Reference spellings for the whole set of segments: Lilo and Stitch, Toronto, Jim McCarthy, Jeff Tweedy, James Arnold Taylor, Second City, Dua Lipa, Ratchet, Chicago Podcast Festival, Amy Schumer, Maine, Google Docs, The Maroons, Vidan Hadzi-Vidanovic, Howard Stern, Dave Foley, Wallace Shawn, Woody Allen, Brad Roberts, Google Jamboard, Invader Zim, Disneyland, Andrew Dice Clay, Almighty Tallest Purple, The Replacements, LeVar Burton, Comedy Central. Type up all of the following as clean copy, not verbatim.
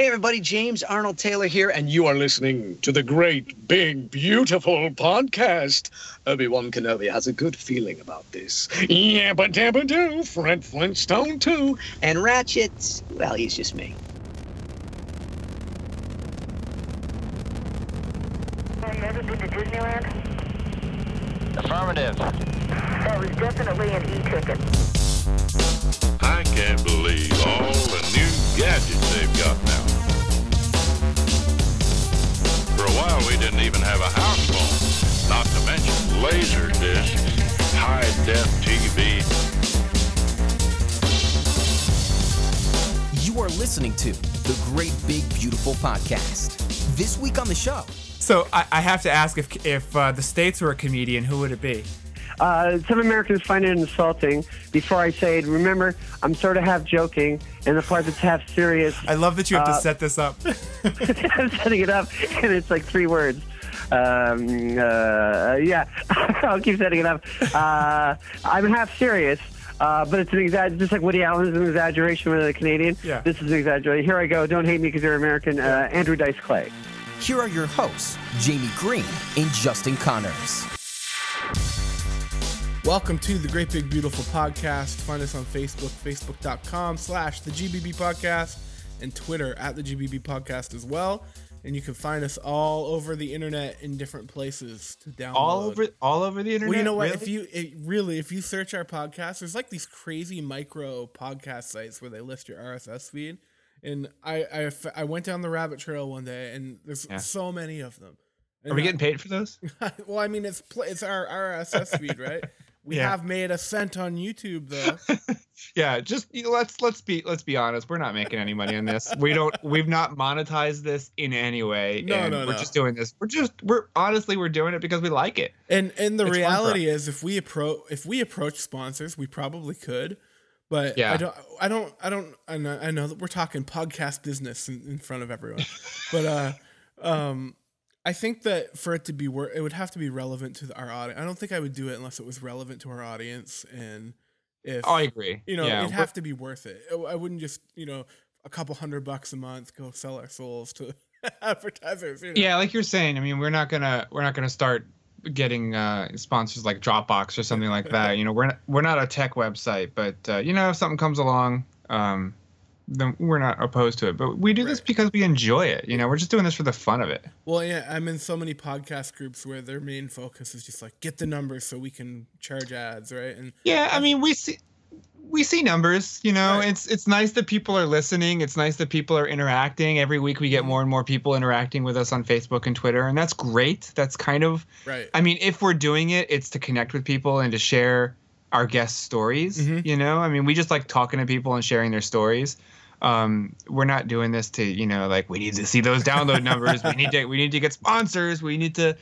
Hey, everybody, James Arnold Taylor here, and you are listening to the great, big, beautiful podcast. Obi-Wan Kenobi has a good feeling about this. Yabba dabba do, Fred Flintstone too, and Ratchet, well, he's just me. Have you ever been to Disneyland? Affirmative. That was definitely an e-ticket. I can't believe all the new gadgets they've got now. For a while, we didn't even have a house phone, not to mention laser discs, high-def TV. You are listening to the Great Big Beautiful Podcast. This week on the show. So I have to ask, if the States were a comedian, who would it be? Some Americans find it insulting. Before I say it, remember, I'm sort of half joking, and the part that's half serious. I love that you have to set this up. I'm setting it up, and it's like three words. Yeah, I'll keep setting it up. I'm half serious, but it's just like Woody Allen is an exaggeration with a Canadian. Yeah. This is an exaggeration. Here I go. Don't hate me because you're American. Yeah. Andrew Dice Clay. Here are your hosts, Jamie Green and Justin Connors. Welcome to the Great Big Beautiful Podcast. Find us on Facebook, facebook.com/thegbb podcast, and Twitter @thegbb podcast as well. And you can find us all over the internet in different places to download. All over the internet. Well, you know what? Really? If you search our podcast, there's like these crazy micro podcast sites where they list your RSS feed. And I went down the rabbit trail one day, and there's so many of them. And are we getting paid for those? Well, I mean, it's our RSS feed, right? We have made a cent on YouTube, though. Yeah, just let's be honest. We're not making any money on this. We've not monetized this in any way. No. Just doing this. We're doing it because we like it. And the reality is, if we approach sponsors, we probably could. But yeah. I know that we're talking podcast business in front of everyone. But I think that for it to be worth, it would have to be relevant to our audience. I don't think I would do it unless it was relevant to our audience. And I agree, it'd have to be worth it. I wouldn't just, a couple $100 a month go sell our souls to advertisers. Yeah, like you're saying. I mean, we're not gonna start getting sponsors like Dropbox or something like that. We're not a tech website, but if something comes along. Then we're not opposed to it, but we do this because we enjoy it. We're just doing this for the fun of it. Well, yeah, I'm in so many podcast groups where their main focus is just like get the numbers so we can charge ads, right? And I mean, we see numbers. Right. It's nice that people are listening. It's nice that people are interacting. Every week we get more and more people interacting with us on Facebook and Twitter, and that's great. That's kind of right. I mean, if we're doing it, it's to connect with people and to share our guest stories. Mm-hmm. I mean, we just like talking to people and sharing their stories. We're not doing this to, we need to see those download numbers. We need to get sponsors. We need to,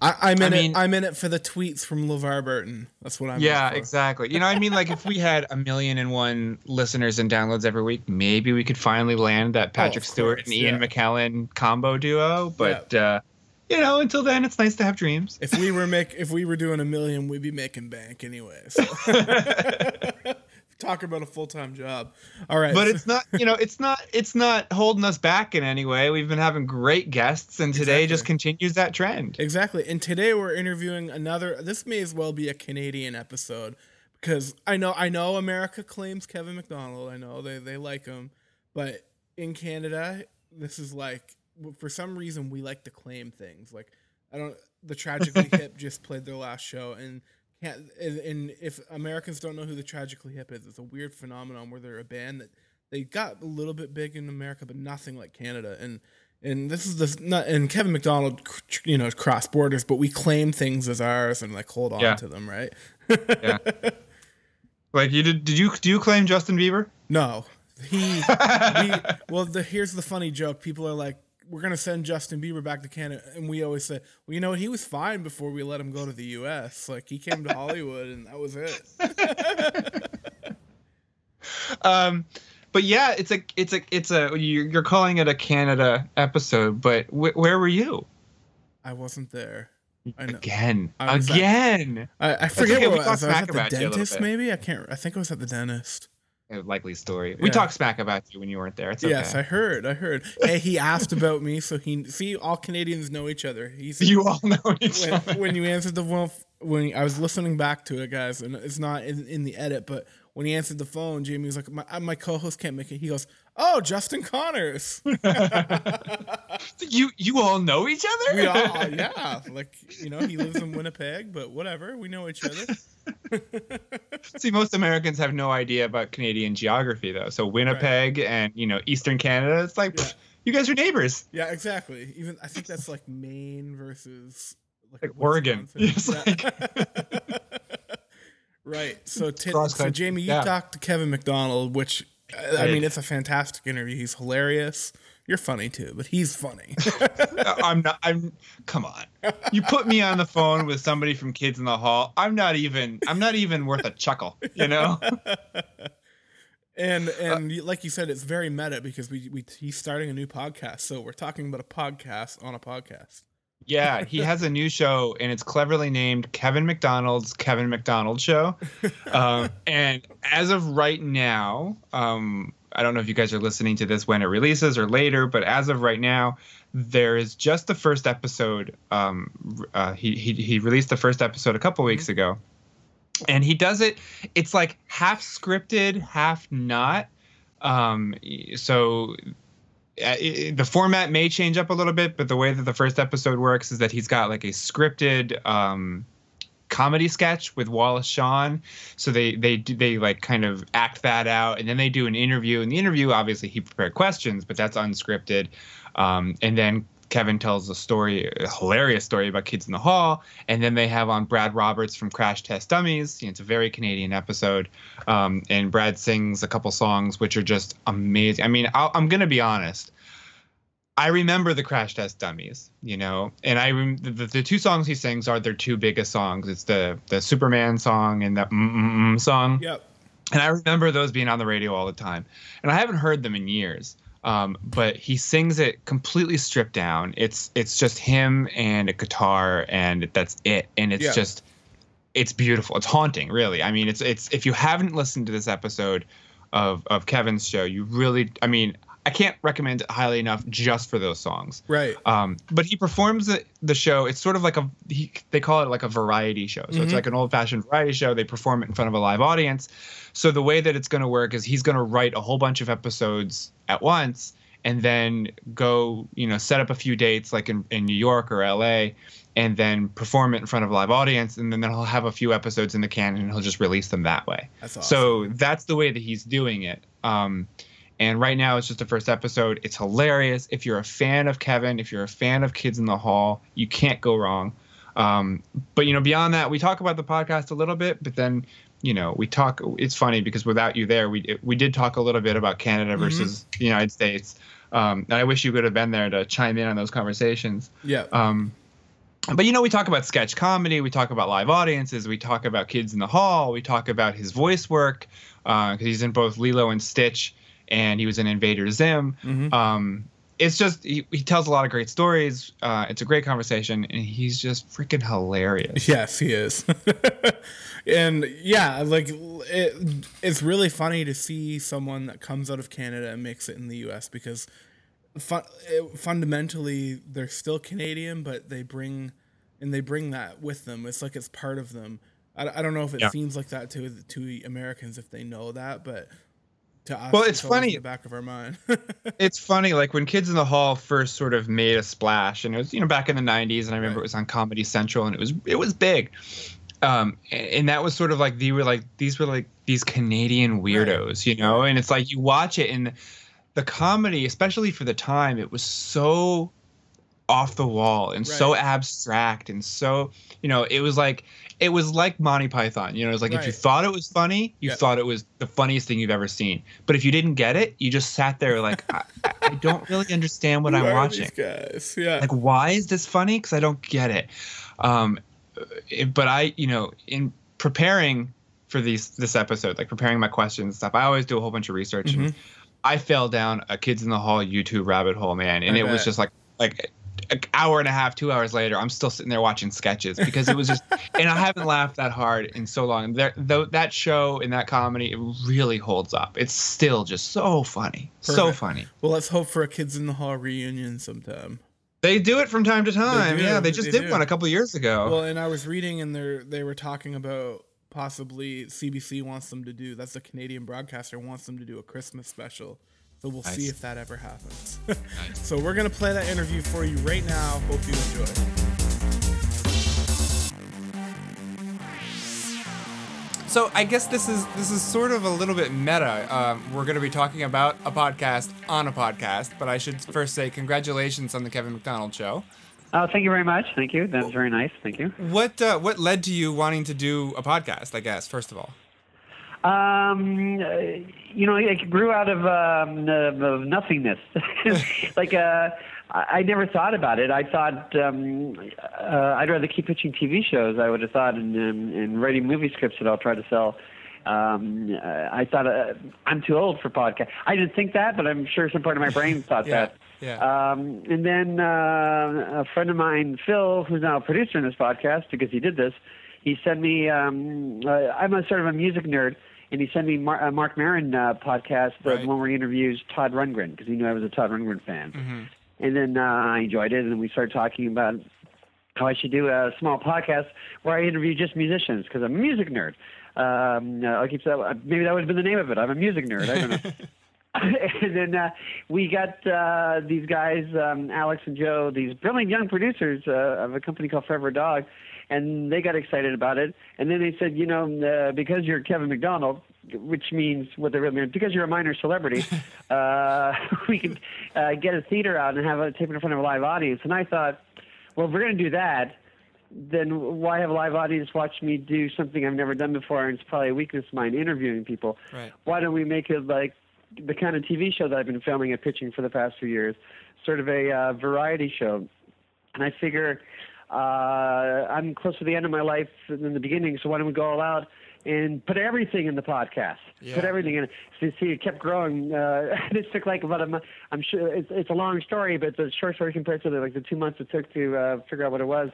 I'm in it for the tweets from LeVar Burton. That's what I'm. Yeah, exactly. I mean, like if we had 1,000,001 listeners and downloads every week, maybe we could finally land that Patrick Stewart and Ian McKellen combo duo. But, until then, it's nice to have dreams. If we were doing 1,000,000, we'd be making bank anyway. So. Talk about a full-time job. All right. But it's not, it's not holding us back in any way. We've been having great guests, and today just continues that trend. Exactly. And today we're interviewing this may as well be a Canadian episode, because I know America claims Kevin McDonald. I know they like him, but in Canada, this is like, for some reason, we like to claim things. Like, the Tragically Hip just played their last show, and if Americans don't know who the Tragically Hip is, it's a weird phenomenon where they're a band that they got a little bit big in America, but nothing like Canada. And this is and Kevin McDonald, cross borders, but we claim things as ours and like hold on to them, right? Yeah. Like you did? Do you claim Justin Bieber? No. Here's the funny joke. People are like, we're going to send Justin Bieber back to Canada. And we always say, well, he was fine before we let him go to the U.S. Like, he came to Hollywood and that was it. But yeah, you're calling it a Canada episode, but where were you? I wasn't there. I know. Again. I forget what I was. I was at the dentist, maybe? I think I was at the dentist. likely story. We talked smack about you when you weren't there. It's okay. Yes, I heard. Hey, he asked about me, so he see all Canadians know each other. You all know each other. When you answered the phone, when I was listening back to it, guys, and it's not in the edit, but when he answered the phone, Jamie was like, "My co-host can't make it." He goes, "Oh, Justin Connors." You all know each other? We all, yeah. Like, you know, he lives in Winnipeg, but whatever. We know each other. See, most Americans have no idea about Canadian geography, though. So Winnipeg and, you know, Eastern Canada, it's like, you guys are neighbors. Yeah, exactly. Even I think that's like Maine versus like Oregon. It's like... Right. So Jamie, you talked to Kevin McDonald, which... I mean, it's a fantastic interview. He's hilarious. You're funny too, but he's funny. I'm not. Come on. You put me on the phone with somebody from Kids in the Hall. I'm not even worth a chuckle. You know. And like you said, it's very meta because he's starting a new podcast, so we're talking about a podcast on a podcast. Yeah, he has a new show, and it's cleverly named Kevin McDonald's Kevin McDonald Show. And as of right now, I don't know if you guys are listening to this when it releases or later, but as of right now, there is just the first episode. He released the first episode a couple weeks ago, and he does it. It's like half scripted, half not. So... the format may change up a little bit, but the way that the first episode works is that he's got like a scripted comedy sketch with Wallace Shawn. So they like kind of act that out, and then they do an interview. In the interview, obviously he prepared questions, but that's unscripted. And then Kevin tells a hilarious story about Kids in the Hall. And then they have on Brad Roberts from Crash Test Dummies. It's a very Canadian episode. And Brad sings a couple songs, which are just amazing. I mean, I'm going to be honest. I remember the Crash Test Dummies, you know, and the two songs he sings are their two biggest songs. It's the Superman song and the song. Yep. And I remember those being on the radio all the time. And I haven't heard them in years. But he sings it completely stripped down. It's just him and a guitar, and that's it. And it's just, it's beautiful. It's haunting, really. I mean, it's if you haven't listened to this episode of Kevin's show, you really, I mean, I can't recommend it highly enough just for those songs. Right. But he performs the show. It's sort of like they call it like a variety show. So it's like an old fashioned variety show. They perform it in front of a live audience. So the way that it's going to work is he's going to write a whole bunch of episodes at once and then go, you know, set up a few dates like in New York or LA and then perform it in front of a live audience. And then he'll have a few episodes in the can and he'll just release them that way. That's awesome. So that's the way that he's doing it. And right now, it's just the first episode. It's hilarious. If you're a fan of Kevin, if you're a fan of Kids in the Hall, you can't go wrong. But, you know, beyond that, we talk about the podcast a little bit. But then, you know, we talk. It's funny because without you there, we did talk a little bit about Canada versus the United States. And I wish you could have been there to chime in on those conversations. Yeah. But, you know, we talk about sketch comedy. We talk about live audiences. We talk about Kids in the Hall. We talk about his voice work because he's in both Lilo and Stitch. And he was in Invader Zim. It's just he tells a lot of great stories. It's a great conversation, and he's just freaking hilarious. Yes, he is. And yeah, like it's really funny to see someone that comes out of Canada and makes it in the U.S. because fundamentally they're still Canadian, but they bring that with them. It's like it's part of them. I don't know if it seems like that to Americans if they know that, but. Well, it's funny. In the back of our mind. It's funny, like when Kids in the Hall first sort of made a splash, and it was, you know, back in the 90s, and I remember it was on Comedy Central, and it was big. And that was sort of like these Canadian weirdos, you know, and it's like you watch it and the comedy, especially for the time, it was so off the wall and so abstract and so, you know, it was like Monty Python, you know, it's like if you thought it was funny, you thought it was the funniest thing you've ever seen. But if you didn't get it, you just sat there like, I don't really understand what I'm watching. Like, why is this funny? Because I don't get it. But I, you know, in preparing for this episode, like preparing my questions and stuff, I always do a whole bunch of research. And I fell down a Kids in the Hall YouTube rabbit hole, man. And it was just like an hour and a half, 2 hours later, I'm still sitting there watching sketches because it was just, and I haven't laughed that hard in so long. Though that show and that comedy, it really holds up. It's still just so funny. Perfect. So funny. Well, let's hope for a Kids in the Hall reunion sometime. They do it from time to time. They did one a couple of years ago. Well, and I was reading, and they were talking about possibly CBC wants them to do, that's the Canadian broadcaster, wants them to do a Christmas special. So we'll see if that ever happens. Nice. So we're going to play that interview for you right now. Hope you enjoy. So I guess this is sort of a little bit meta. We're going to be talking about a podcast on a podcast, but I should first say congratulations on the Kevin McDonald Show. Oh, thank you very much. Thank you. That was very nice. Thank you. What led to you wanting to do a podcast, I guess, first of all? It grew out of nothingness. I never thought about it. I thought I'd rather keep pitching TV shows. I would have thought in writing movie scripts that I'll try to sell. I thought I'm too old for podcasts. I didn't think that, but I'm sure some part of my brain thought that. Yeah. And then a friend of mine, Phil, who's now a producer in this podcast because he did this, he sent me, I'm a sort of a music nerd, and he sent me Mark Maron podcast, the one where he interviews Todd Rundgren, because he knew I was a Todd Rundgren fan. Mm-hmm. And then I enjoyed it, and then we started talking about how I should do a small podcast where I interview just musicians, because I'm a music nerd. Maybe that would have been the name of it. I'm a music nerd. I don't know. And then we got these guys, Alex and Joe, these brilliant young producers of a company called Forever Dog, and they got excited about it. And then they said, because you're Kevin McDonald, which means what they really mean, because you're a minor celebrity, we could get a theater out and have it taken in front of a live audience. And I thought, well, if we're going to do that, then why have a live audience watch me do something I've never done before? And it's probably a weakness of mine, interviewing people. Right. Why don't we make it like the kind of TV show that I've been filming and pitching for the past few years, sort of a variety show? And I figure I'm close to the end of my life than the beginning, so why don't we go all out and put everything in the podcast? Yeah. Put everything in it. So it kept growing. This took like about a month. I'm sure it's a long story, but it's a short story compared to the 2 months it took to figure out what it was.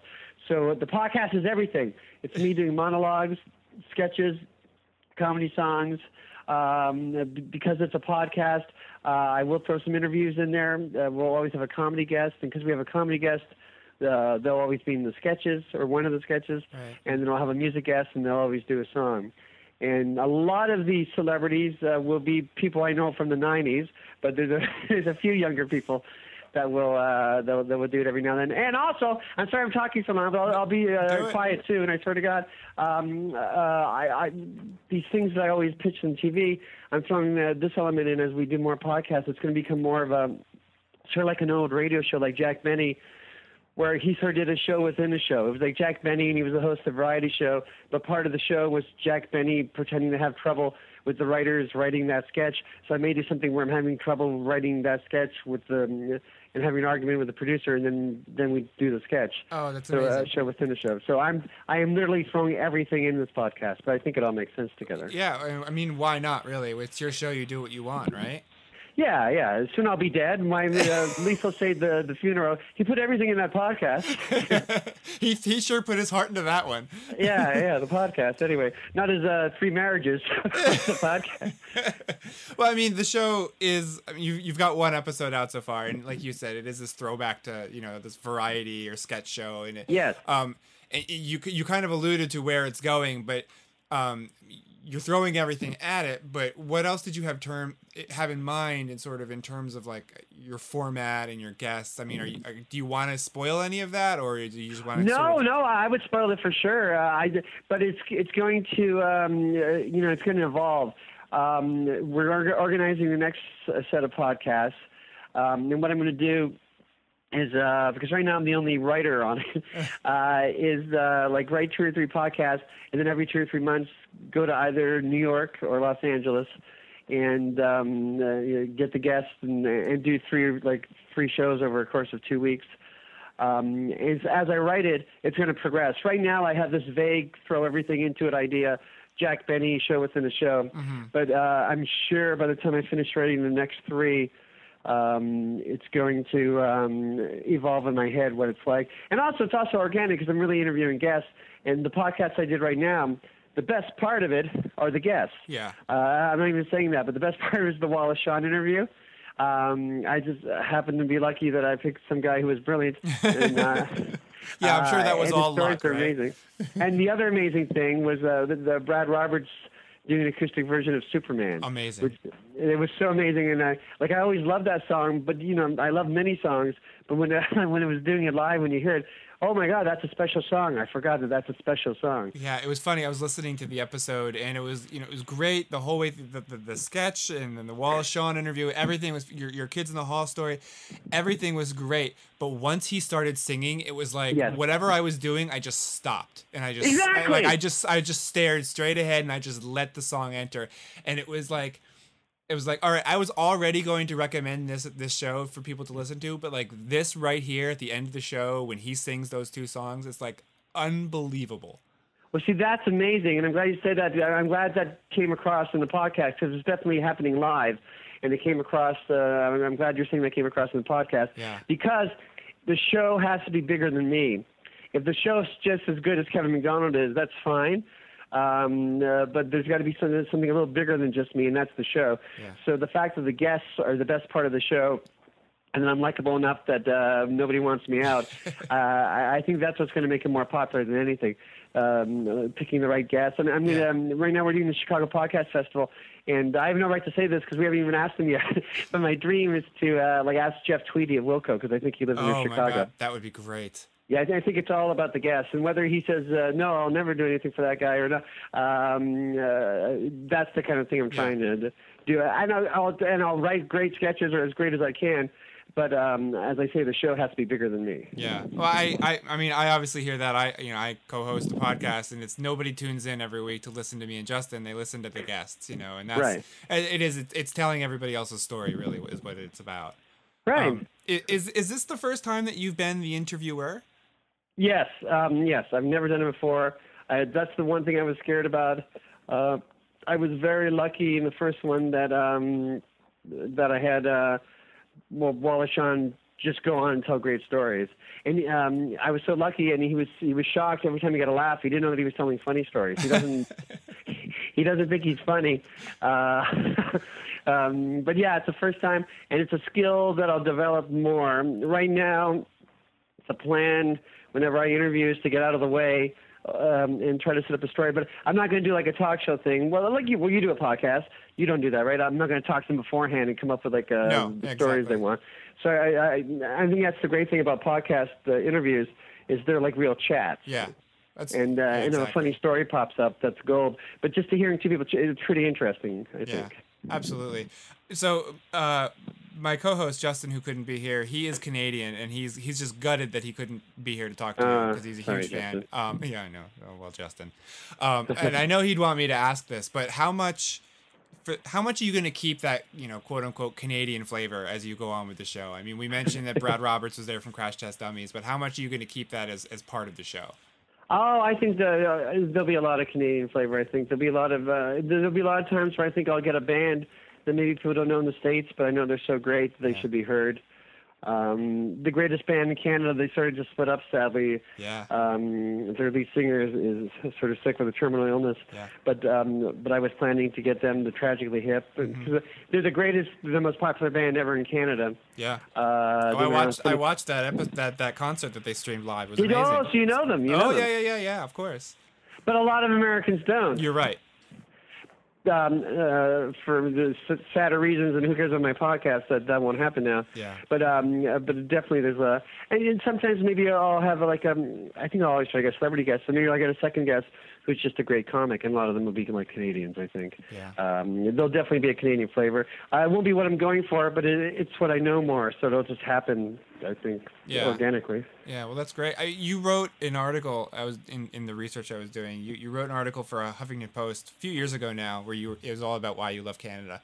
So the podcast is everything. It's me doing monologues, sketches, comedy songs. Because it's a podcast, I will throw some interviews in there. We'll always have a comedy guest, and because we have a comedy guest, they'll always be in the sketches or one of the sketches, right. And then I'll have a music guest, and they'll always do a song. And a lot of these celebrities will be people I know from the 90s, but there's a few younger people that will do it every now and then. And also, I'm sorry I'm talking so long, but I'll be quiet too. And I swear to God, I these things that I always pitch on TV, I'm throwing this element in as we do more podcasts. It's going to become more of a sort of like an old radio show, like Jack Benny, where he sort of did a show within a show. It was like Jack Benny, and he was the host of a variety show, but part of the show was Jack Benny pretending to have trouble with the writers writing that sketch. So I may do something where I'm having trouble writing that sketch and having an argument with the producer, and then we do the sketch. Oh, that's amazing. So show within a show. So I am literally throwing everything in this podcast, but I think it all makes sense together. Yeah, I mean, why not, really? It's your show, you do what you want, right? Yeah. Soon I'll be dead. My Lisa said the funeral. He put everything in that podcast. he sure put his heart into that one. yeah, the podcast. Anyway, not his three marriages. The podcast. Well, I mean, the show is. I mean, you've got one episode out so far, and like you said, it is this throwback to this variety or sketch show, and it. Yes. And you kind of alluded to where it's going, but. You're throwing everything at it, but what else did you have in mind, and sort of in terms of like your format and your guests? I mean, do you want to spoil any of that, or do you just want to? No, I would spoil it for sure. But it's going to it's going to evolve. We're organizing the next set of podcasts, and what I'm going to do. Is because right now I'm the only writer on it. Is write 2 or 3 podcasts, and then every 2 or 3 months go to either New York or Los Angeles, and get the guests and do 3 shows over a course of 2 weeks. As I write it, it's going to progress. Right now I have this vague throw everything into it idea. Jack Benny show within a show, mm-hmm. But I'm sure by the time I finish writing the next 3. It's going to evolve in my head what it's like. And also, it's also organic because I'm really interviewing guests. And the podcast I did right now, the best part of it are the guests. Yeah. I'm not even saying that, but the best part is the Wallace Shawn interview. I just happened to be lucky that I picked some guy who was brilliant. And, yeah, I'm sure that was all luck, right? Amazing. And the other amazing thing was the Brad Roberts doing an acoustic version of Superman. Amazing. Which, it was so amazing. And I always loved that song, but, you know, I love many songs. But when it was doing it live, when you hear it, oh, my God, that's a special song. I forgot that that's a special song. Yeah, it was funny. I was listening to the episode, and it was, you know, it was great the whole way through the sketch and then the Wallace Shawn interview. Everything was your Kids in the Hall story. Everything was great. But once he started singing, it was like whatever I was doing, I just stopped. And I just I just stared straight ahead, and I just let the song enter. And it was like, all right, I was already going to recommend this show for people to listen to, but like this right here at the end of the show when he sings those two songs, it's like unbelievable. Well, see, that's amazing, and I'm glad you said that. I'm glad that came across in the podcast because it's definitely happening live, and it came across. I'm glad you're saying that came across in the podcast because the show has to be bigger than me. If the show's just as good as Kevin McDonald is, that's fine. But there's got to be something a little bigger than just me, and that's the show. Yeah. So the fact that the guests are the best part of the show, and then I'm likable enough that nobody wants me out, I think that's what's going to make it more popular than anything, picking the right guests. And I mean, right now we're doing the Chicago Podcast Festival, and I have no right to say this because we haven't even asked them yet, but my dream is to ask Jeff Tweedy of Wilco because I think he lives in Chicago. My God. That would be great. Yeah, I think it's all about the guests, and whether he says, no, I'll never do anything for that guy or not, that's the kind of thing I'm trying to do. I know, I'll write great sketches or as great as I can, but as I say, the show has to be bigger than me. Yeah, well, I mean, I obviously hear that. I co-host the podcast, and it's nobody tunes in every week to listen to me and Justin. They listen to the guests, you know, and that's right. It's telling everybody else's story, really, is what it's about. Right. Is this the first time that you've been the interviewer? Yes, I've never done it before. That's the one thing I was scared about. I was very lucky in the first one that I had Wallace Shawn just go on and tell great stories, and I was so lucky. And he was shocked every time he got a laugh. He didn't know that he was telling funny stories. He doesn't he doesn't think he's funny. But yeah, it's the first time, and it's a skill that I'll develop more. Right now, the plan whenever I interview is to get out of the way and try to set up a story. But I'm not going to do like a talk show thing. Well, you do a podcast. You don't do that, right? I'm not going to talk to them beforehand and come up with like the stories they want. So I think that's the great thing about podcast interviews is they're like real chats. Yeah. A funny story pops up that's gold. But just to hearing two people, it's pretty interesting, I think. Absolutely. So my co-host Justin, who couldn't be here, he is Canadian, and he's just gutted that he couldn't be here to talk to you because he's a huge fan. Yeah, I know. Oh, well, Justin, and I know he'd want me to ask this, but how much are you going to keep that, you know, quote unquote Canadian flavor as you go on with the show? I mean, we mentioned that Brad Roberts was there from Crash Test Dummies, but how much are you going to keep that as part of the show? Oh, I think there'll be a lot of Canadian flavor. I think there'll be a lot of times where I think I'll get a band that maybe people don't know in the States, but I know they're so great that they should be heard. The greatest band in Canada, they sort of just split up, sadly. Yeah. Their lead singer is sort of sick with a terminal illness. Yeah. But I was planning to get them to Tragically Hip. Mm-hmm. They're the greatest, the most popular band ever in Canada. Yeah. I watched that concert that they streamed live. It was amazing. Oh, so you know them. Yeah, of course. But a lot of Americans don't. You're right. For the sadder reasons, and who cares on my podcast, that won't happen now. Yeah. But definitely there's a, and sometimes maybe I'll have I think I'll always try to get celebrity guests, so maybe I'll get a second guest who's just a great comic, and a lot of them will be like Canadians, I think. Yeah. There'll definitely be a Canadian flavor. It won't be what I'm going for, but it's what I know more, so it'll just happen, I think, organically. Yeah, well, that's great. You wrote an article. I was in the research I was doing. You wrote an article for a Huffington Post a few years ago now, where it was all about why you love Canada.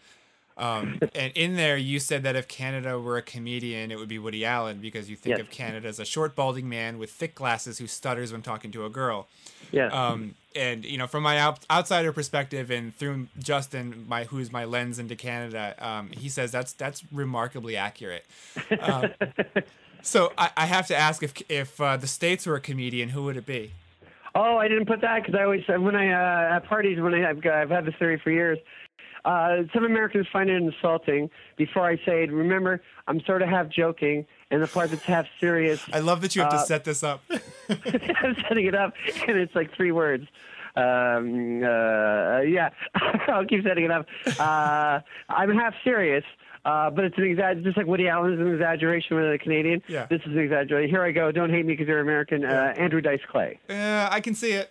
And in there, you said that if Canada were a comedian, it would be Woody Allen, because you think of Canada as a short, balding man with thick glasses who stutters when talking to a girl. Yeah. And, you know, from my outsider perspective and through Justin, who's my lens into Canada, he says that's remarkably accurate. So I have to ask, if the States were a comedian, who would it be? Oh, I didn't put that because I always, when I at parties, I've had this theory for years. Some Americans find it insulting. Before I say it, remember, I'm sort of half joking, and the part that's half serious. I love that you have to set this up. I'm setting it up, and it's like three words. Yeah, I'll keep setting it up. I'm half serious, but it's just like Woody Allen is an exaggeration with a Canadian. Yeah. This is an exaggeration. Here I go. Don't hate me because you're American. Andrew Dice Clay. Yeah, I can see it.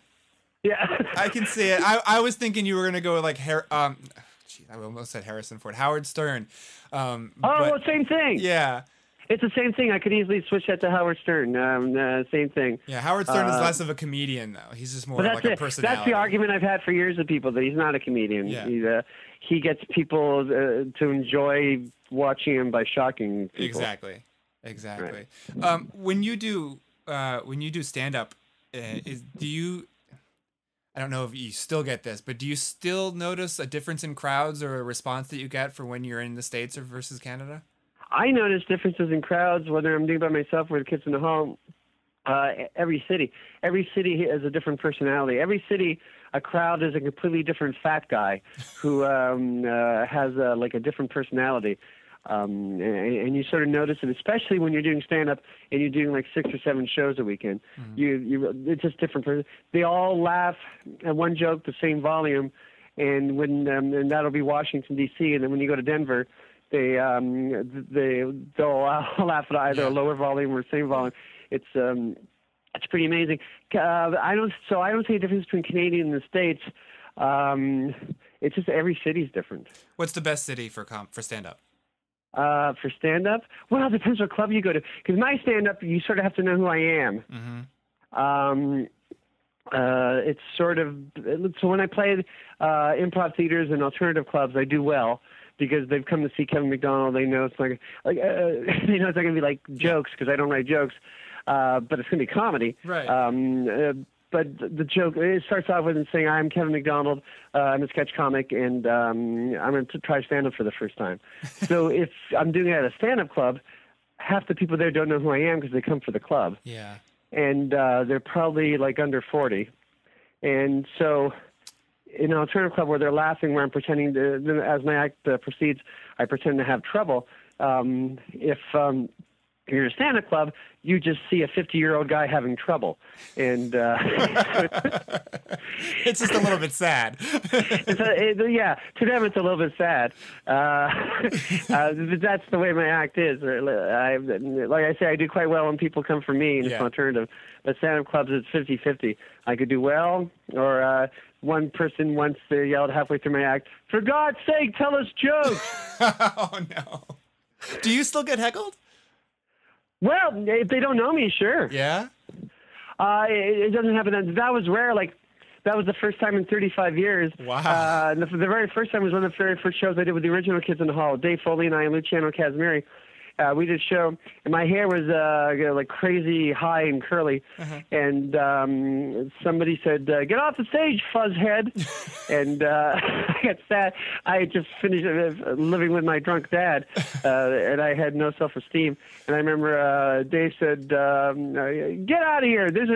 Yeah, I can see it. I was thinking you were gonna go with like I almost said Harrison Ford. Howard Stern. Well, same thing. Yeah. It's the same thing. I could easily switch that to Howard Stern. Same thing. Yeah, Howard Stern is less of a comedian, though. He's just more like a personality. That's the argument I've had for years with people, that he's not a comedian. Yeah. He gets people to enjoy watching him by shocking people. Exactly. Right. When you do stand-up, I don't know if you still get this, but do you still notice a difference in crowds or a response that you get for when you're in the States or versus Canada? I notice differences in crowds, whether I'm doing by myself or the Kids in the Hall. Every city has a different personality. Every city, a crowd is a completely different fat guy who has a different personality. And you sort of notice it, especially when you're doing stand-up and you're doing like 6 or 7 shows a weekend. Mm-hmm. It's just different. They all laugh at one joke the same volume, and when that'll be Washington D.C. And then when you go to Denver, they'll laugh at either a lower volume or same volume. It's pretty amazing. I don't see a difference between Canadian and the States. It's just every city's different. What's the best city for stand-up? For stand-up? Well, it depends what club you go to. Because my stand-up, you sort of have to know who I am. Mm-hmm. It's sort of... So when I play improv theaters and alternative clubs, I do well because they've come to see Kevin McDonald. They know it's they know it's not going to be like jokes because I don't write jokes, but it's going to be comedy. Right. But the joke, it starts off with him saying, I'm Kevin McDonald, I'm a sketch comic, and I'm going to try stand-up for the first time. So if I'm doing it at a stand-up club, half the people there don't know who I am because they come for the club. Yeah. And they're probably like under 40. And so in an alternative club where they're laughing, where I'm pretending to, as my act proceeds, I pretend to have trouble. If you're in a stand-up club, you just see a 50-year-old guy having trouble. And it's just a little bit sad. To them it's a little bit sad. That's the way my act is. Like I say, I do quite well when people come for me, and it's an alternative. But stand-up clubs, it's 50-50. I could do well, or one person once yelled halfway through my act, "For God's sake, tell us jokes!" Oh, no. Do you still get heckled? Well, if they don't know me, sure. Yeah? It doesn't happen. That was rare. That was the first time in 35 years. Wow. The very first time was one of the very first shows I did with the original Kids in the Hall. Dave Foley and I and Luciano Casimiri. We did a show, and my hair was crazy high and curly. Uh-huh. And somebody said, "Get off the stage, fuzzhead." And I got sad. I had just finished living with my drunk dad, and I had no self-esteem. And I remember Dave said, "Get out of here! There's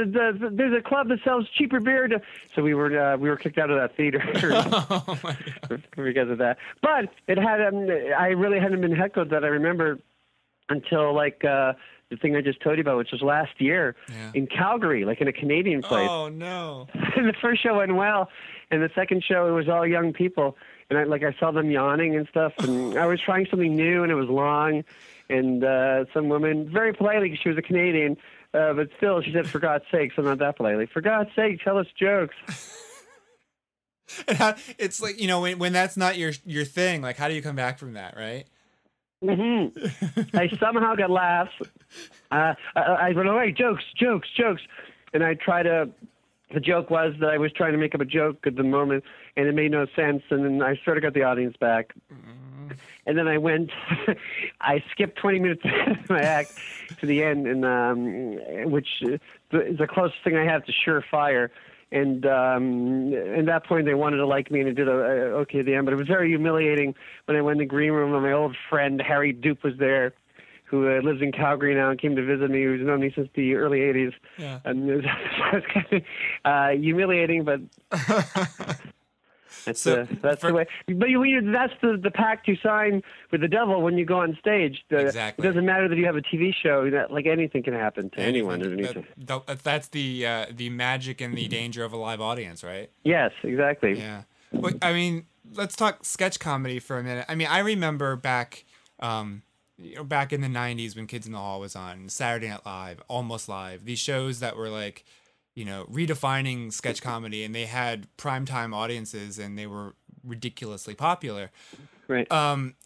a club that sells cheaper beer." So we were kicked out of that theater oh my God. Because of that. But it had I really hadn't been heckled that I remember until the thing I just told you about, which was last year in Calgary, in a Canadian place. Oh, no. The first show went well, and the second show, it was all young people. And I saw them yawning and stuff, and I was trying something new, and it was long. And some woman, very politely, because she was a Canadian, but still, she said, "For God's sake," so not that politely, "For God's sake, tell us jokes." And it's like, you know, when that's not your thing, how do you come back from that, right? Mm-hmm. I somehow got laughs. I went away, jokes. And the joke was that I was trying to make up a joke at the moment, and it made no sense. And then I sort of got the audience back. job. And then I went, I skipped 20 minutes of my act to the end, and which is the closest thing I have to Surefire. And at that point, they wanted to like me, and it did okay at the end. But it was very humiliating when I went in the green room, and my old friend Harry Duke was there, who lives in Calgary now and came to visit me, who's known me since the early 80s. Yeah. And it was kind of humiliating, but that's the way. But that's the pact you sign with the devil when you go on stage. Exactly. It doesn't matter that you have a TV show. That, like, anything can happen to anyone. That's the magic and the danger of a live audience, right? Yes, exactly. Yeah. Well, I mean, let's talk sketch comedy for a minute. I mean, I remember back... back in the 90s when Kids in the Hall was on, Saturday Night Live, Almost Live, these shows that were like, redefining sketch comedy, and they had primetime audiences and they were ridiculously popular. Right.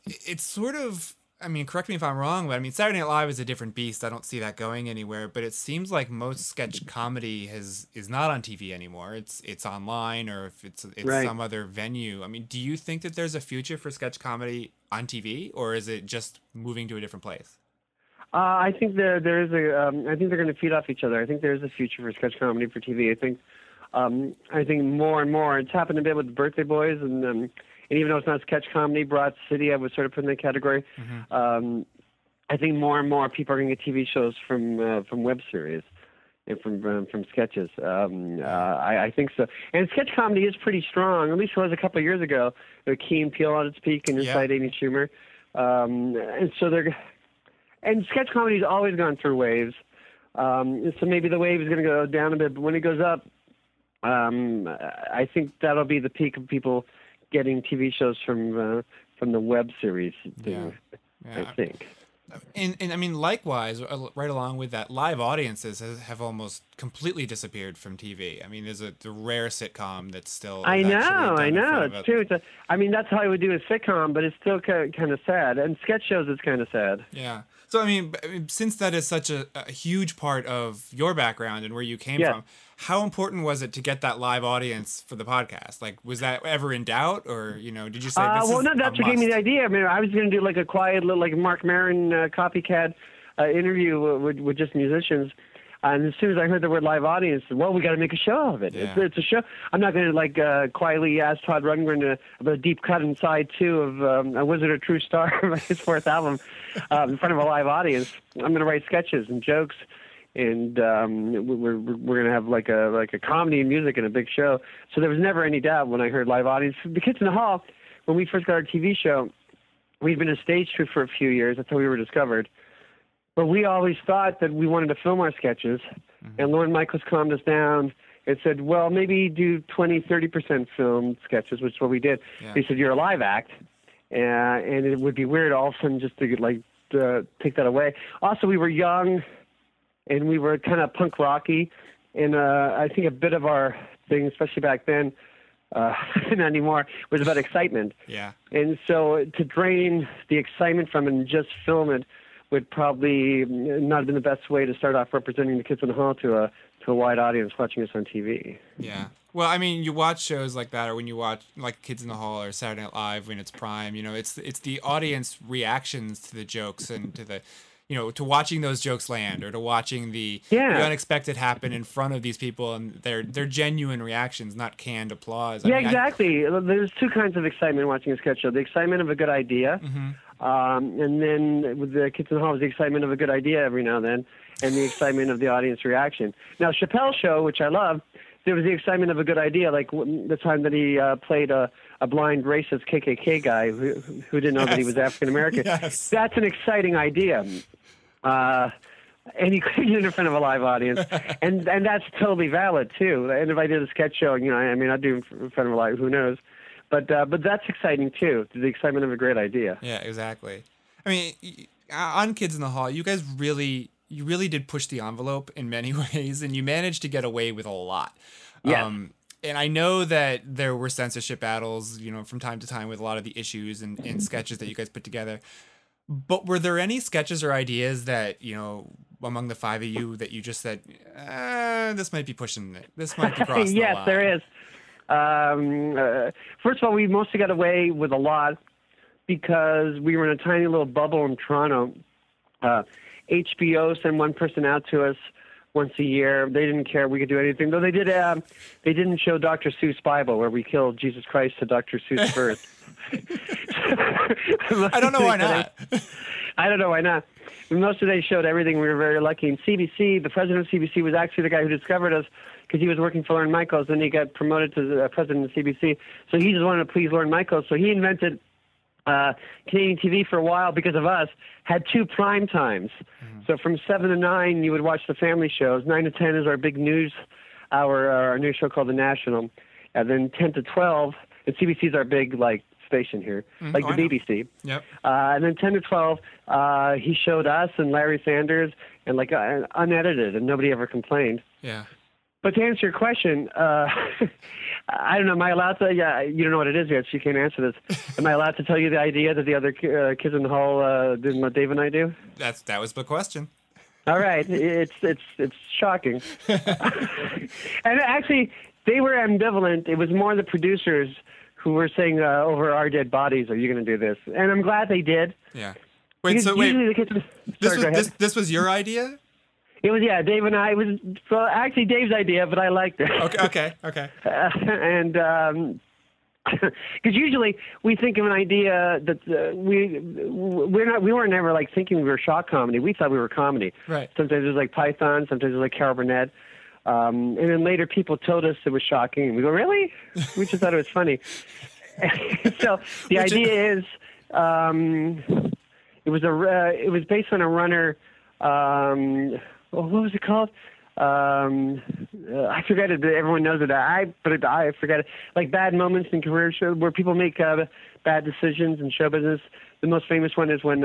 It's sort of, correct me if I'm wrong, but Saturday Night Live is a different beast. I don't see that going anywhere, but it seems like most sketch comedy is not on TV anymore. It's online, or if it's right. Some other venue. Do you think that there's a future for sketch comedy on TV, or is it just moving to a different place? I think there is a. I think they're going to feed off each other. I think there is a future for sketch comedy for TV. I think more and more. It's happened a bit with the Birthday Boys, and even though it's not sketch comedy, Broad City, I would sort of put in that category. Mm-hmm. I think more and more people are going to get TV shows from web series and from sketches. I think so. And sketch comedy is pretty strong. At least it was a couple of years ago. Key & Peele on its peak, and Inside Amy Schumer. And sketch comedy's always gone through waves. So maybe the wave is going to go down a bit, but when it goes up, I think that'll be the peak of people getting TV shows from the web series thing. Yeah. I think. And likewise, right along with that, live audiences have almost completely disappeared from TV. There's the rare sitcom that's still. I know. It's true. That's how I would do a sitcom, but it's still kind of sad. And sketch shows, it's kind of sad. Yeah. So, since that is such a huge part of your background and where you came from, how important was it to get that live audience for the podcast? Like, was that ever in doubt, or, did you say this is a must? Well, no, that's what gave me the idea. I was going to do, like, a quiet little, like, Mark Maron copycat interview with just musicians. And as soon as I heard the word live audience, we got to make a show of it. Yeah. It's a show. I'm not going to, like, quietly ask Todd Rundgren about a deep cut inside two of A Wizard of True Star, his fourth album, in front of a live audience. I'm going to write sketches and jokes, and we're going to have like a comedy and music and a big show. So there was never any doubt when I heard live audience. The Kids in the Hall, when we first got our TV show, we'd been a stage troupe for a few years. That's how we were discovered. But we always thought that we wanted to film our sketches, and Lorne Michaels calmed us down and said, well, maybe do 20-30% film sketches, which is what we did. Yeah. He said, you're a live act, and it would be weird all of a sudden just to take that away. Also, we were young, and we were kind of punk rocky, and I think a bit of our thing, especially back then, not anymore, was about excitement. Yeah. And so to drain the excitement from it and just film it would probably not have been the best way to start off representing the Kids in the Hall to a wide audience watching us on TV. Yeah. Well, you watch shows like that, or when you watch like Kids in the Hall or Saturday Night Live when it's prime, it's the audience reactions to the jokes and to the, to watching those jokes land, or to watching the unexpected happen in front of these people, and their genuine reactions, not canned applause. Exactly. There's two kinds of excitement watching a sketch show. The excitement of a good idea. Mm-hmm. And then with the Kids in the Hall, was the excitement of a good idea every now and then, and the excitement of the audience reaction. Now, Chappelle's show, which I love, there was the excitement of a good idea, like the time that he played a blind racist KKK guy who didn't know that he was African American. Yes. That's an exciting idea. And he couldn't get in front of a live audience, and that's totally valid too. And if I did a sketch show, I'd do in front of a live, who knows. But that's exciting, too, the excitement of a great idea. Yeah, exactly. On Kids in the Hall, you guys really did push the envelope in many ways, and you managed to get away with a lot. Yes. And I know that there were censorship battles, from time to time with a lot of the issues and sketches that you guys put together. But were there any sketches or ideas that, among the five of you that you just said, this might be pushing it. This might be crossing the line. Yes, there is. First of all, we mostly got away with a lot because we were in a tiny little bubble in Toronto. HBO sent one person out to us once a year. They didn't care. We could do anything. Though they did. They didn't show Dr. Seuss Bible, where we killed Jesus Christ to Dr. Seuss first. I don't know why not. I don't know why not. Most of they showed everything. We were very lucky. And CBC, the president of CBC, was actually the guy who discovered us, because he was working for Lorne Michaels. Then he got promoted to the president of CBC. So he just wanted to please Lorne Michaels. So he invented Canadian TV for a while because of us. Had two prime times. So from 7 to 9, you would watch the family shows. 9 to 10 is our big news hour, our news show called The National. And then 10 to 12, and CBC's our big, like, station here, like the BBC. Yep. And then 10 to 12, he showed us and Larry Sanders, and like unedited, and nobody ever complained. Yeah. But to answer your question, I don't know, am I allowed to, you don't know what it is yet, so you can't answer this. Am I allowed to tell you the idea that the other kids in the hall didn't let Dave and I do? That was the question. All right. It's shocking. And actually, they were ambivalent. It was more the producers who were saying, over our dead bodies, are you going to do this? And I'm glad they did. Yeah. Wait, so wait. This was your idea? It was, yeah, Dave and I. It was actually Dave's idea, but I liked it. Okay. And because usually we think of an idea that we weren't ever like thinking we were shock comedy. We thought we were comedy. Right. Sometimes it was like Python. Sometimes it was like Carol Burnett. And then later people told us it was shocking, and we go, really? We just thought it was funny. So the idea is it was based on a runner. What was it called? I forget it. Everyone knows it. I forget it. Like bad moments in career show where people make bad decisions in show business. The most famous one is when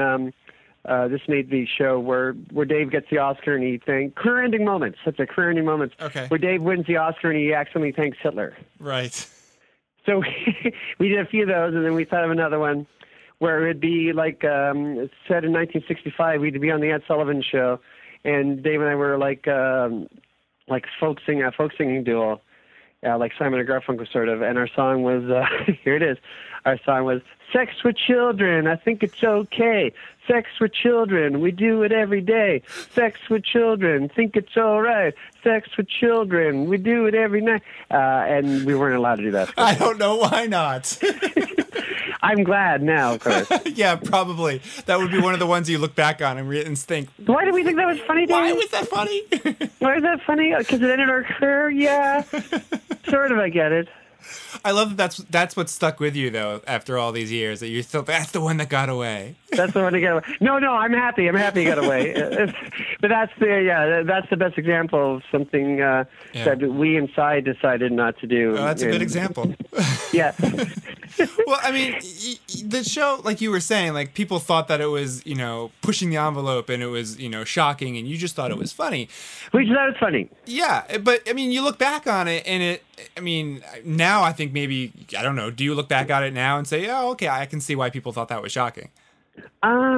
this made the show where Dave gets the Oscar and he thanks career-ending moments. That's a career-ending moments. Okay. Where Dave wins the Oscar and he accidentally thanks Hitler. Right. So we did a few of those, and then we thought of another one where it would be like said in 1965, we'd be on the Ed Sullivan Show. And Dave and I were like folk singing duo, like Simon and Garfunkel sort of. And our song was, here it is. Our song was, sex with children, I think it's okay. Sex with children, we do it every day. Sex with children, think it's all right. Sex with children, we do it every night. And we weren't allowed to do that. I don't know why not. I'm glad now, of course. Yeah, probably. That would be one of the ones you look back on and think, why did we think that was funny, David? Why was that funny? Why was that funny? Because it ended our career? Yeah. Sort of, I get it. I love that that's what stuck with you, though, after all these years, that you thought, that's the one that got away. That's the one that got away. No, I'm happy it got away. But that's the best example of something that we inside decided not to do. Oh, that's a good example. Yeah. Well, I mean, the show, like you were saying, like people thought that it was, pushing the envelope and it was, shocking, and you just thought it was funny. We just thought it was funny. Yeah, but I mean, you look back on it, and now I think maybe, I don't know, do you look back on it now and say, oh, okay, I can see why people thought that was shocking? Or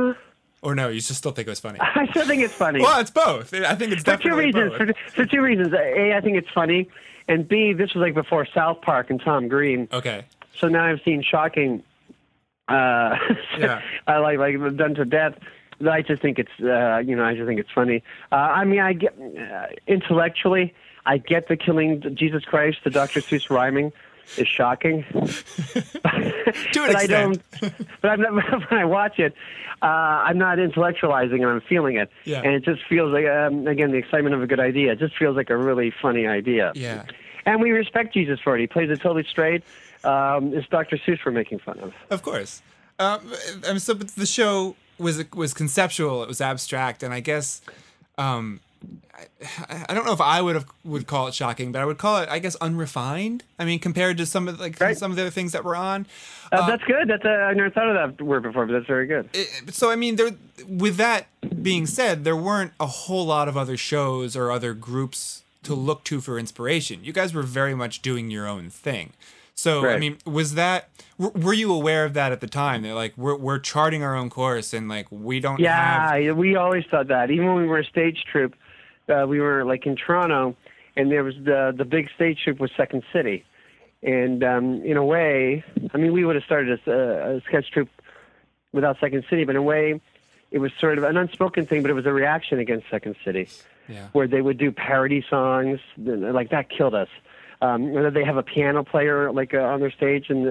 no, you just still think it was funny? I still think it's funny. Well, it's both. I think it's definitely both. For two reasons. A, I think it's funny, and B, this was like before South Park and Tom Green. Okay. So now I've seen shocking, I like done to death. I just think it's, I just think it's funny. I mean, I get intellectually, I get the killing Jesus Christ, the Dr. Seuss rhyming is shocking. To an extent. When I watch it, I'm not intellectualizing and I'm feeling it. Yeah. And it just feels like, again, the excitement of a good idea. It just feels like a really funny idea. Yeah. And we respect Jesus for it. He plays it totally straight. It's Dr. Seuss we're making fun of. Of course. So but the show was conceptual. It was abstract. And I guess I don't know if I would call it shocking, but I would call it, I guess, unrefined. I mean, compared to some of some of the other things that were on. That's good. I never thought of that word before, but that's very good. So, I mean, with that being said, there weren't a whole lot of other shows or other groups to look to for inspiration. You guys were very much doing your own thing. So, right. I mean, was that, were you aware of that at the time? They're like, we're charting our own course and like, we don't have. Yeah, we always thought that. Even when we were a stage troupe, we were like in Toronto, and there was the big stage troupe was Second City. And in a way, I mean, we would have started a sketch troupe without Second City, but in a way, it was sort of an unspoken thing, but it was a reaction against Second City, where they would do parody songs, like that killed us. Whether they have a piano player like on their stage, and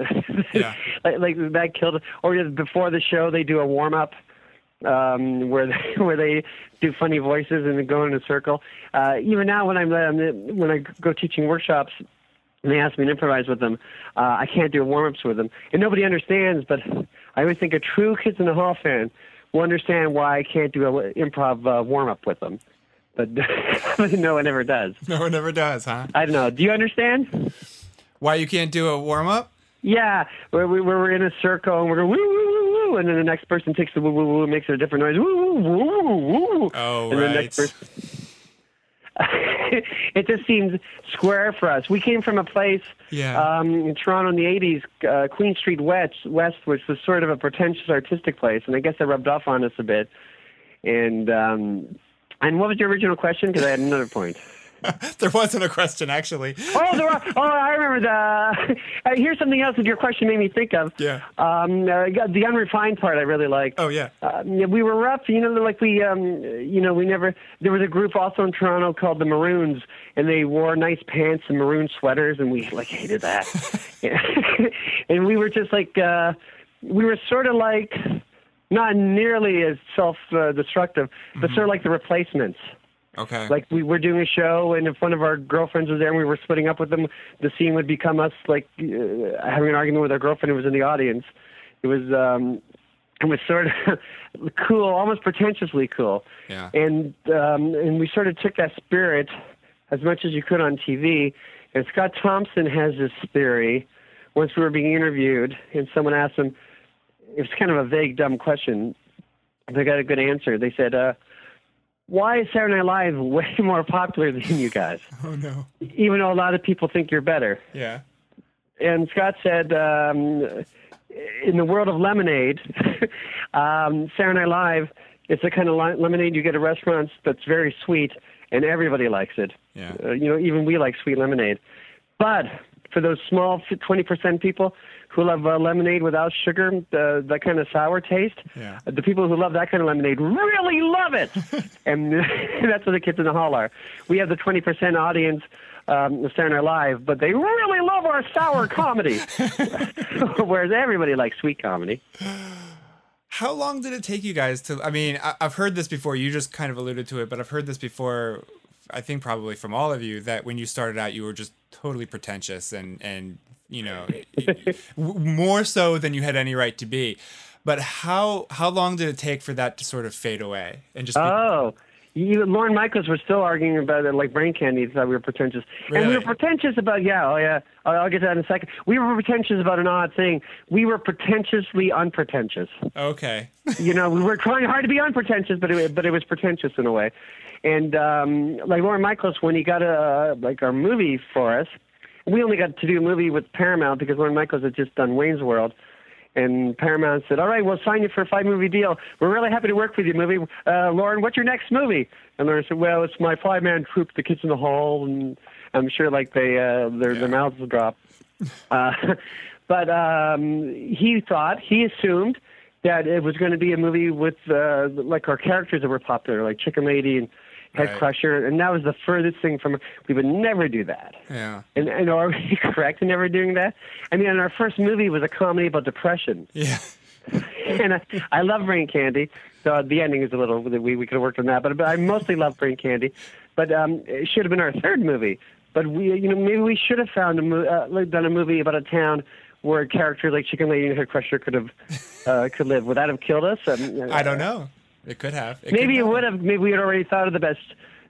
like that killed us. Or before the show, they do a warm up where they do funny voices and go in a circle. Even now, when I go teaching workshops, and they ask me to improvise with them, I can't do warm-ups with them. And nobody understands, but I always think a true Kids in the Hall fan will understand why I can't do an improv warm-up with them. But no one ever does. No one ever does, huh? I don't know. Do you understand? Why you can't do a warm-up? Yeah, we're in a circle, and we're going, woo-woo-woo-woo, and then the next person takes the woo-woo-woo and makes it a different noise, woo-woo-woo-woo. Oh, and right. The next person... It just seems square for us. We came from a place in Toronto in the 80s, Queen Street West, which was sort of a pretentious artistic place, and I guess that rubbed off on us a bit. And what was your original question? Because I had another point. There wasn't a question, actually. I remember. Here's something else that your question made me think of. Yeah. The unrefined part I really liked. Oh, yeah. We were rough. We never... There was a group also in Toronto called the Maroons, and they wore nice pants and maroon sweaters, and we, hated that. And we were just like... we were sort of like... Not nearly as self-destructive, but sort of like the Replacements. Okay. Like, we were doing a show, and if one of our girlfriends was there and we were splitting up with them, the scene would become us, having an argument with our girlfriend who was in the audience. It was sort of cool, almost pretentiously cool. Yeah. And we sort of took that spirit as much as you could on TV. And Scott Thompson has this theory, once we were being interviewed, and someone asked him, it was kind of a vague, dumb question. They got a good answer. They said, why is Saturday Night Live way more popular than you guys? Oh, no. Even though a lot of people think you're better. Yeah. And Scott said, in the world of lemonade, Saturday Night Live, it's the kind of lemonade you get at restaurants that's very sweet, and everybody likes it. Yeah. Even we like sweet lemonade. But for those small 20% people who love lemonade without sugar, that kind of sour taste, the people who love that kind of lemonade really love it. And that's what the Kids in the Hall are. We have the 20% audience of Saturday Night Live, but they really love our sour comedy, whereas everybody likes sweet comedy. How long did it take you guys to, I've heard this before, you just kind of alluded to it, but I've heard this before, I think probably from all of you, that when you started out, you were just totally pretentious and more so than you had any right to be. But how long did it take for that to sort of fade away? And just Lorne Michaels was still arguing about it, like Brain Candy, that we were pretentious. Really? And we were pretentious about, I'll get to that in a second. We were pretentious about an odd thing. We were pretentiously unpretentious. Okay. We were trying hard to be unpretentious, but it was pretentious in a way. And like Lorne Michaels, when he got our movie for us, we only got to do a movie with Paramount because Lorne Michaels had just done Wayne's World. And Paramount said, all right, we'll sign you for a 5-movie deal. We're really happy to work with you, movie. Lauren, what's your next movie? And Lauren said, well, it's my 5-man troupe, The Kids in the Hall. And I'm sure their mouths will drop. But he assumed that it was going to be a movie with our characters that were popular, like Chicken Lady and Head Crusher, and that was the furthest thing from. We would never do that. Yeah. And are we correct in never doing that? And our first movie was a comedy about depression. Yeah. And I love Brain Candy, so the ending is a little. We could have worked on that, but I mostly love Brain Candy. But it should have been our third movie. But we, maybe we should have done a movie about a town where characters like Chicken Lady and Head Crusher could live. Would that have killed us? I don't know. It could have. It would have. Maybe we had already thought of the best.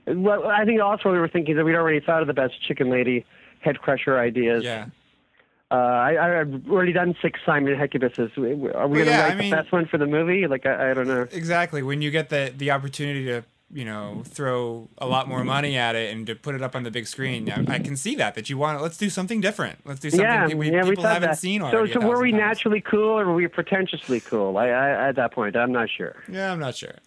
Well, I think also we were thinking that we'd already thought of the best Chicken Lady, Head Crusher ideas. Yeah. I've already done 6 Simon Hecubuses. Are we going to write the best one for the movie? I don't know. Exactly. When you get the opportunity to throw a lot more money at it and to put it up on the big screen, I can see that you want it. Let's do something different. Let's do something people haven't seen already. So were we naturally cool or were we pretentiously cool? I at that point, I'm not sure. Yeah, I'm not sure.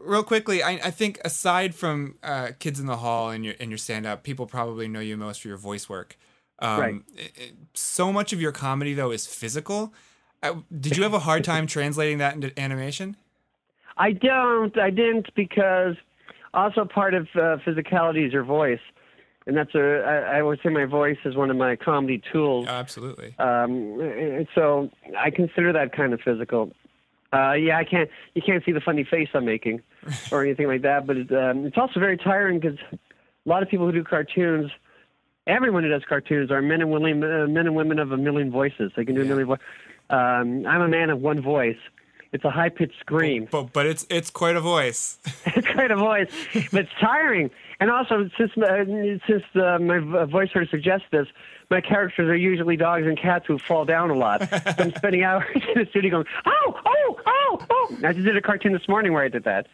Real quickly, I think aside from Kids in the Hall and your stand-up, people probably know you most for your voice work. Right. So much of your comedy, though, is physical. Did you have a hard time translating that into animation? I didn't because also part of physicality is your voice. And that's I always say my voice is one of my comedy tools. Oh, absolutely. And so I consider that kind of physical. You can't see the funny face I'm making or anything like that. But it's also very tiring because a lot of people who do cartoons, everyone who does cartoons are men and women of a million voices. They can do a million voices. I'm a man of one voice. It's a high-pitched scream. But it's quite a voice. It's quite a voice. But it's tiring. And also, since my voice sort of suggests this, my characters are usually dogs and cats who fall down a lot. So I'm spending hours in the studio going, oh, oh, oh, oh. I just did a cartoon this morning where I did that.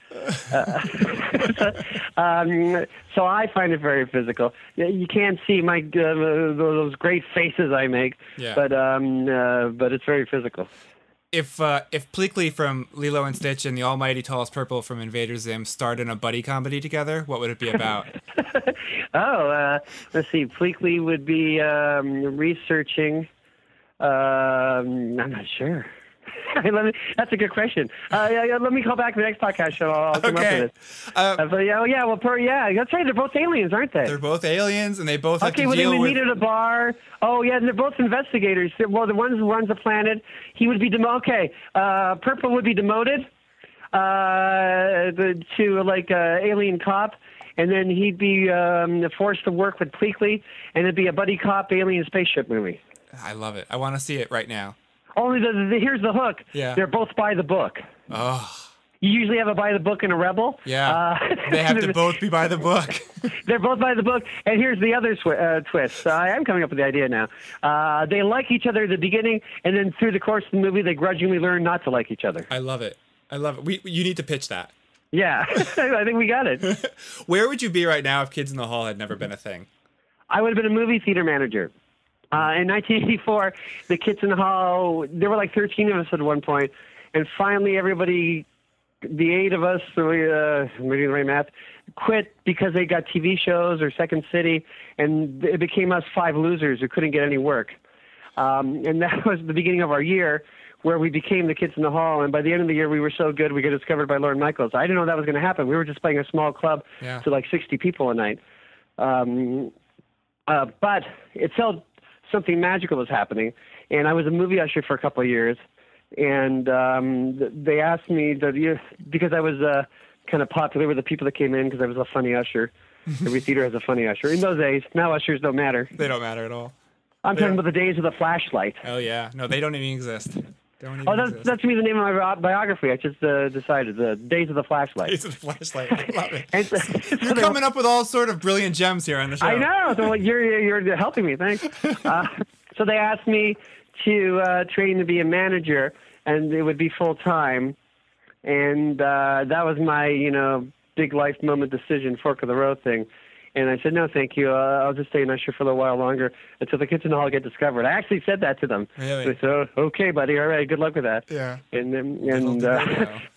So I find it very physical. You can't see my those great faces I make, but it's very physical. If Pleakley from Lilo and Stitch and the Almighty Tallest Purple from Invader Zim starred in a buddy comedy together, what would it be about? Let's see. Pleakley would be researching. I'm not sure. That's a good question. Let me call back to the next podcast show. I'll come up with it. That's right. They're both aliens, aren't they? They're both aliens, and they both have to deal with... Okay, when they meet at a bar... Oh, yeah, and they're both investigators. Well, the one who runs the planet, he would be... Purple would be demoted to alien cop, and then he'd be forced to work with Pleakley, and it'd be a buddy cop alien spaceship movie. I love it. I want to see it right now. Only here's the hook. Yeah. They're both by the book. Oh. You usually have a by the book and a rebel. Yeah. They have to both be by the book. They're both by the book. And here's the other twist. I am coming up with the idea now. They like each other at the beginning, and then through the course of the movie, they grudgingly learn not to like each other. I love it. You need to pitch that. Yeah. I think we got it. Where would you be right now if Kids in the Hall had never been a thing? I would have been a movie theater manager. In 1984, the Kids in the Hall, there were like 13 of us at one point, and finally everybody, the 8 of us, I'm doing the right math, quit because they got TV shows or Second City, and it became us 5 losers who couldn't get any work. And that was the beginning of our year where we became the Kids in the Hall, and by the end of the year we were so good we got discovered by Lorne Michaels. I didn't know that was going to happen. We were just playing a small club to like 60 people a night. But it felt... something magical was happening, and I was a movie usher for a couple of years, and they asked me because I was kind of popular with the people that came in because I was a funny usher. Every theater has a funny usher in those days. Now ushers don't matter. They don't matter at all. I'm talking about the days of the flashlight. Oh yeah, no, they don't even exist. That's gonna be the name of my biography. I just decided the days of the flashlight. Days of the flashlight. I love it. You're coming up with all sort of brilliant gems here on the show. I know. So you're helping me. Thanks. So they asked me to train to be a manager, and it would be full time. And that was my big life moment decision, fork of the road thing. And I said, no, thank you. I'll just stay an usher for a little while longer until the Kids in the Hall get discovered. I actually said that to them. Really? So I said, okay, buddy. All right. Good luck with that. Yeah.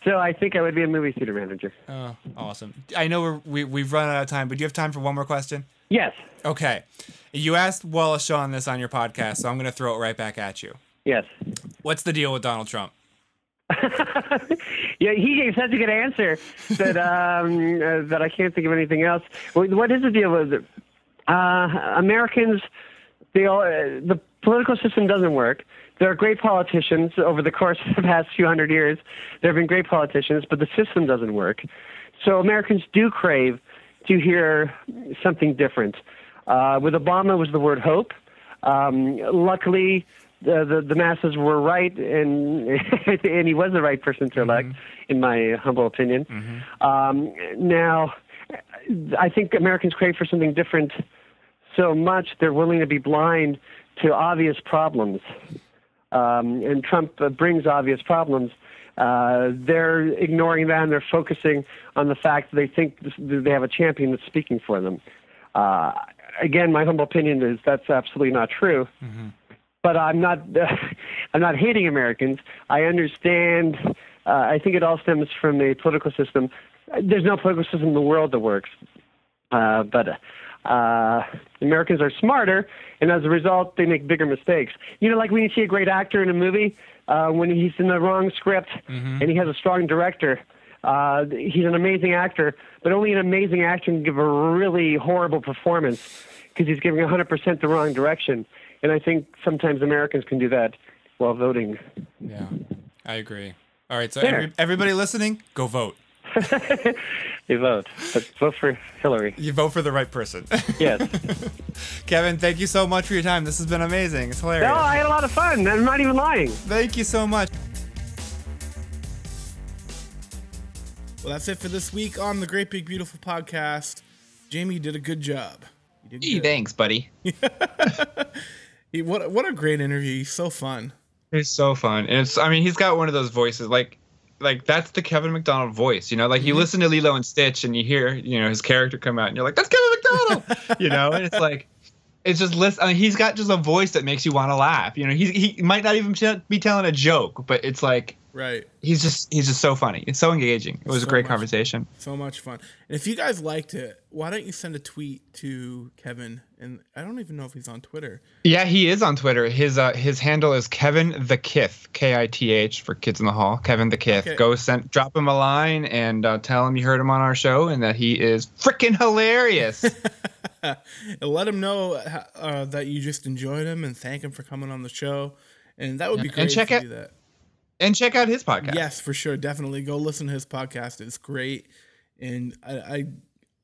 So I think I would be a movie theater manager. Oh, awesome. I know we've run out of time, but do you have time for one more question? Yes. Okay. You asked Wallace Shawn this on your podcast, so I'm going to throw it right back at you. Yes. What's the deal with Donald Trump? Yeah, he gave such a good answer that that I can't think of anything else. What is the deal with it? Americans, the political system doesn't work. There are great politicians over the course of the past few hundred years. There have been great politicians, but the system doesn't work. So Americans do crave to hear something different. With Obama, it was the word hope. Luckily, the masses were right, and he was the right person to elect, mm-hmm. in my humble opinion. Mm-hmm. Now, I think Americans crave for something different so much they're willing to be blind to obvious problems. And Trump brings obvious problems. They're ignoring that, and they're focusing on the fact that they think they have a champion that's speaking for them. Again, my humble opinion is that's absolutely not true. Mm-hmm. But I'm not hating Americans. I understand. I think it all stems from a political system. There's no political system in the world that works. But Americans are smarter, and as a result, they make bigger mistakes. Like when you see a great actor in a movie, when he's in the wrong script and he has a strong director. He's an amazing actor, but only an amazing actor can give a really horrible performance because he's giving 100% the wrong direction. And I think sometimes Americans can do that while voting. Yeah, I agree. All right, so everybody listening, go vote. You vote. But vote for Hillary. You vote for the right person. Yes. Kevin, thank you so much for your time. This has been amazing. It's hilarious. No, I had a lot of fun. I'm not even lying. Thank you so much. Well, that's it for this week on the Great Big Beautiful Podcast. Jamie, you did a good job. Gee, thanks, buddy. What a great interview. He's so fun. He's so fun. And it's, I mean, he's got one of those voices like that's the Kevin McDonald voice, you know, like you listen to Lilo and Stitch and you hear, you know, his character come out and you're like, that's Kevin McDonald, you know, and it's like, it's just, I mean, he's got just a voice that makes you want to laugh. You know, he might not even be telling a joke, but it's like, right. He's just so funny. It's so engaging. It was a great conversation. So much fun. And if you guys liked it, why don't you send a tweet to Kevin? And I don't even know if he's on Twitter. Yeah, he is on Twitter. His handle is Kevin The Kith, K-I-T-H for Kids in the Hall. Kevin The Kith. Okay. Go drop him a line and tell him you heard him on our show and that he is freaking hilarious. And let him know that you just enjoyed him and thank him for coming on the show. And that would be great do that. And check out his podcast. Yes, for sure, definitely go listen to his podcast. It's great, and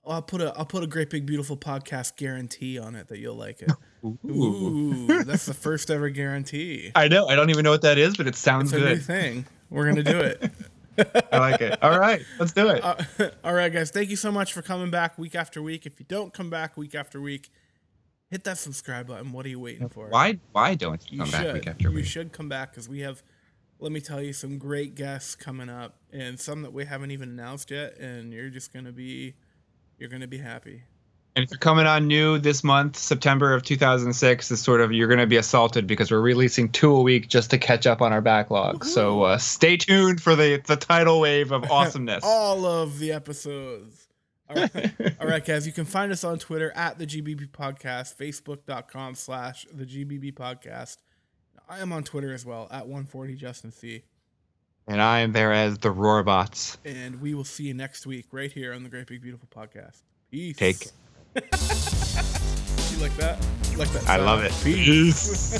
I'll put a Great Big Beautiful Podcast guarantee on it that you'll like it. Ooh, that's the first ever guarantee. I know. I don't even know what that is, but it sounds good. It's a new thing. We're gonna do it. I like it. All right, let's do it. All right, guys. Thank you so much for coming back week after week. If you don't come back week after week, hit that subscribe button. What are you waiting for? Why don't you come back week after week? You should come back because we have. Let me tell you some great guests coming up and some that we haven't even announced yet. And you're going to be happy. And if you're coming on new this month, September of 2006 is sort of, you're going to be assaulted because we're releasing 2 a week just to catch up on our backlog. Woo-hoo. So stay tuned for the tidal wave of awesomeness. All of the episodes. All right. All right, guys, you can find us on Twitter at the GBB podcast, facebook.com/the GBB podcast. I am on Twitter as well, at 140 Justin C. And I am there as the Roarbots. And we will see you next week right here on the Great Big Beautiful Podcast. Peace. Take it. You like that? I love it. Peace.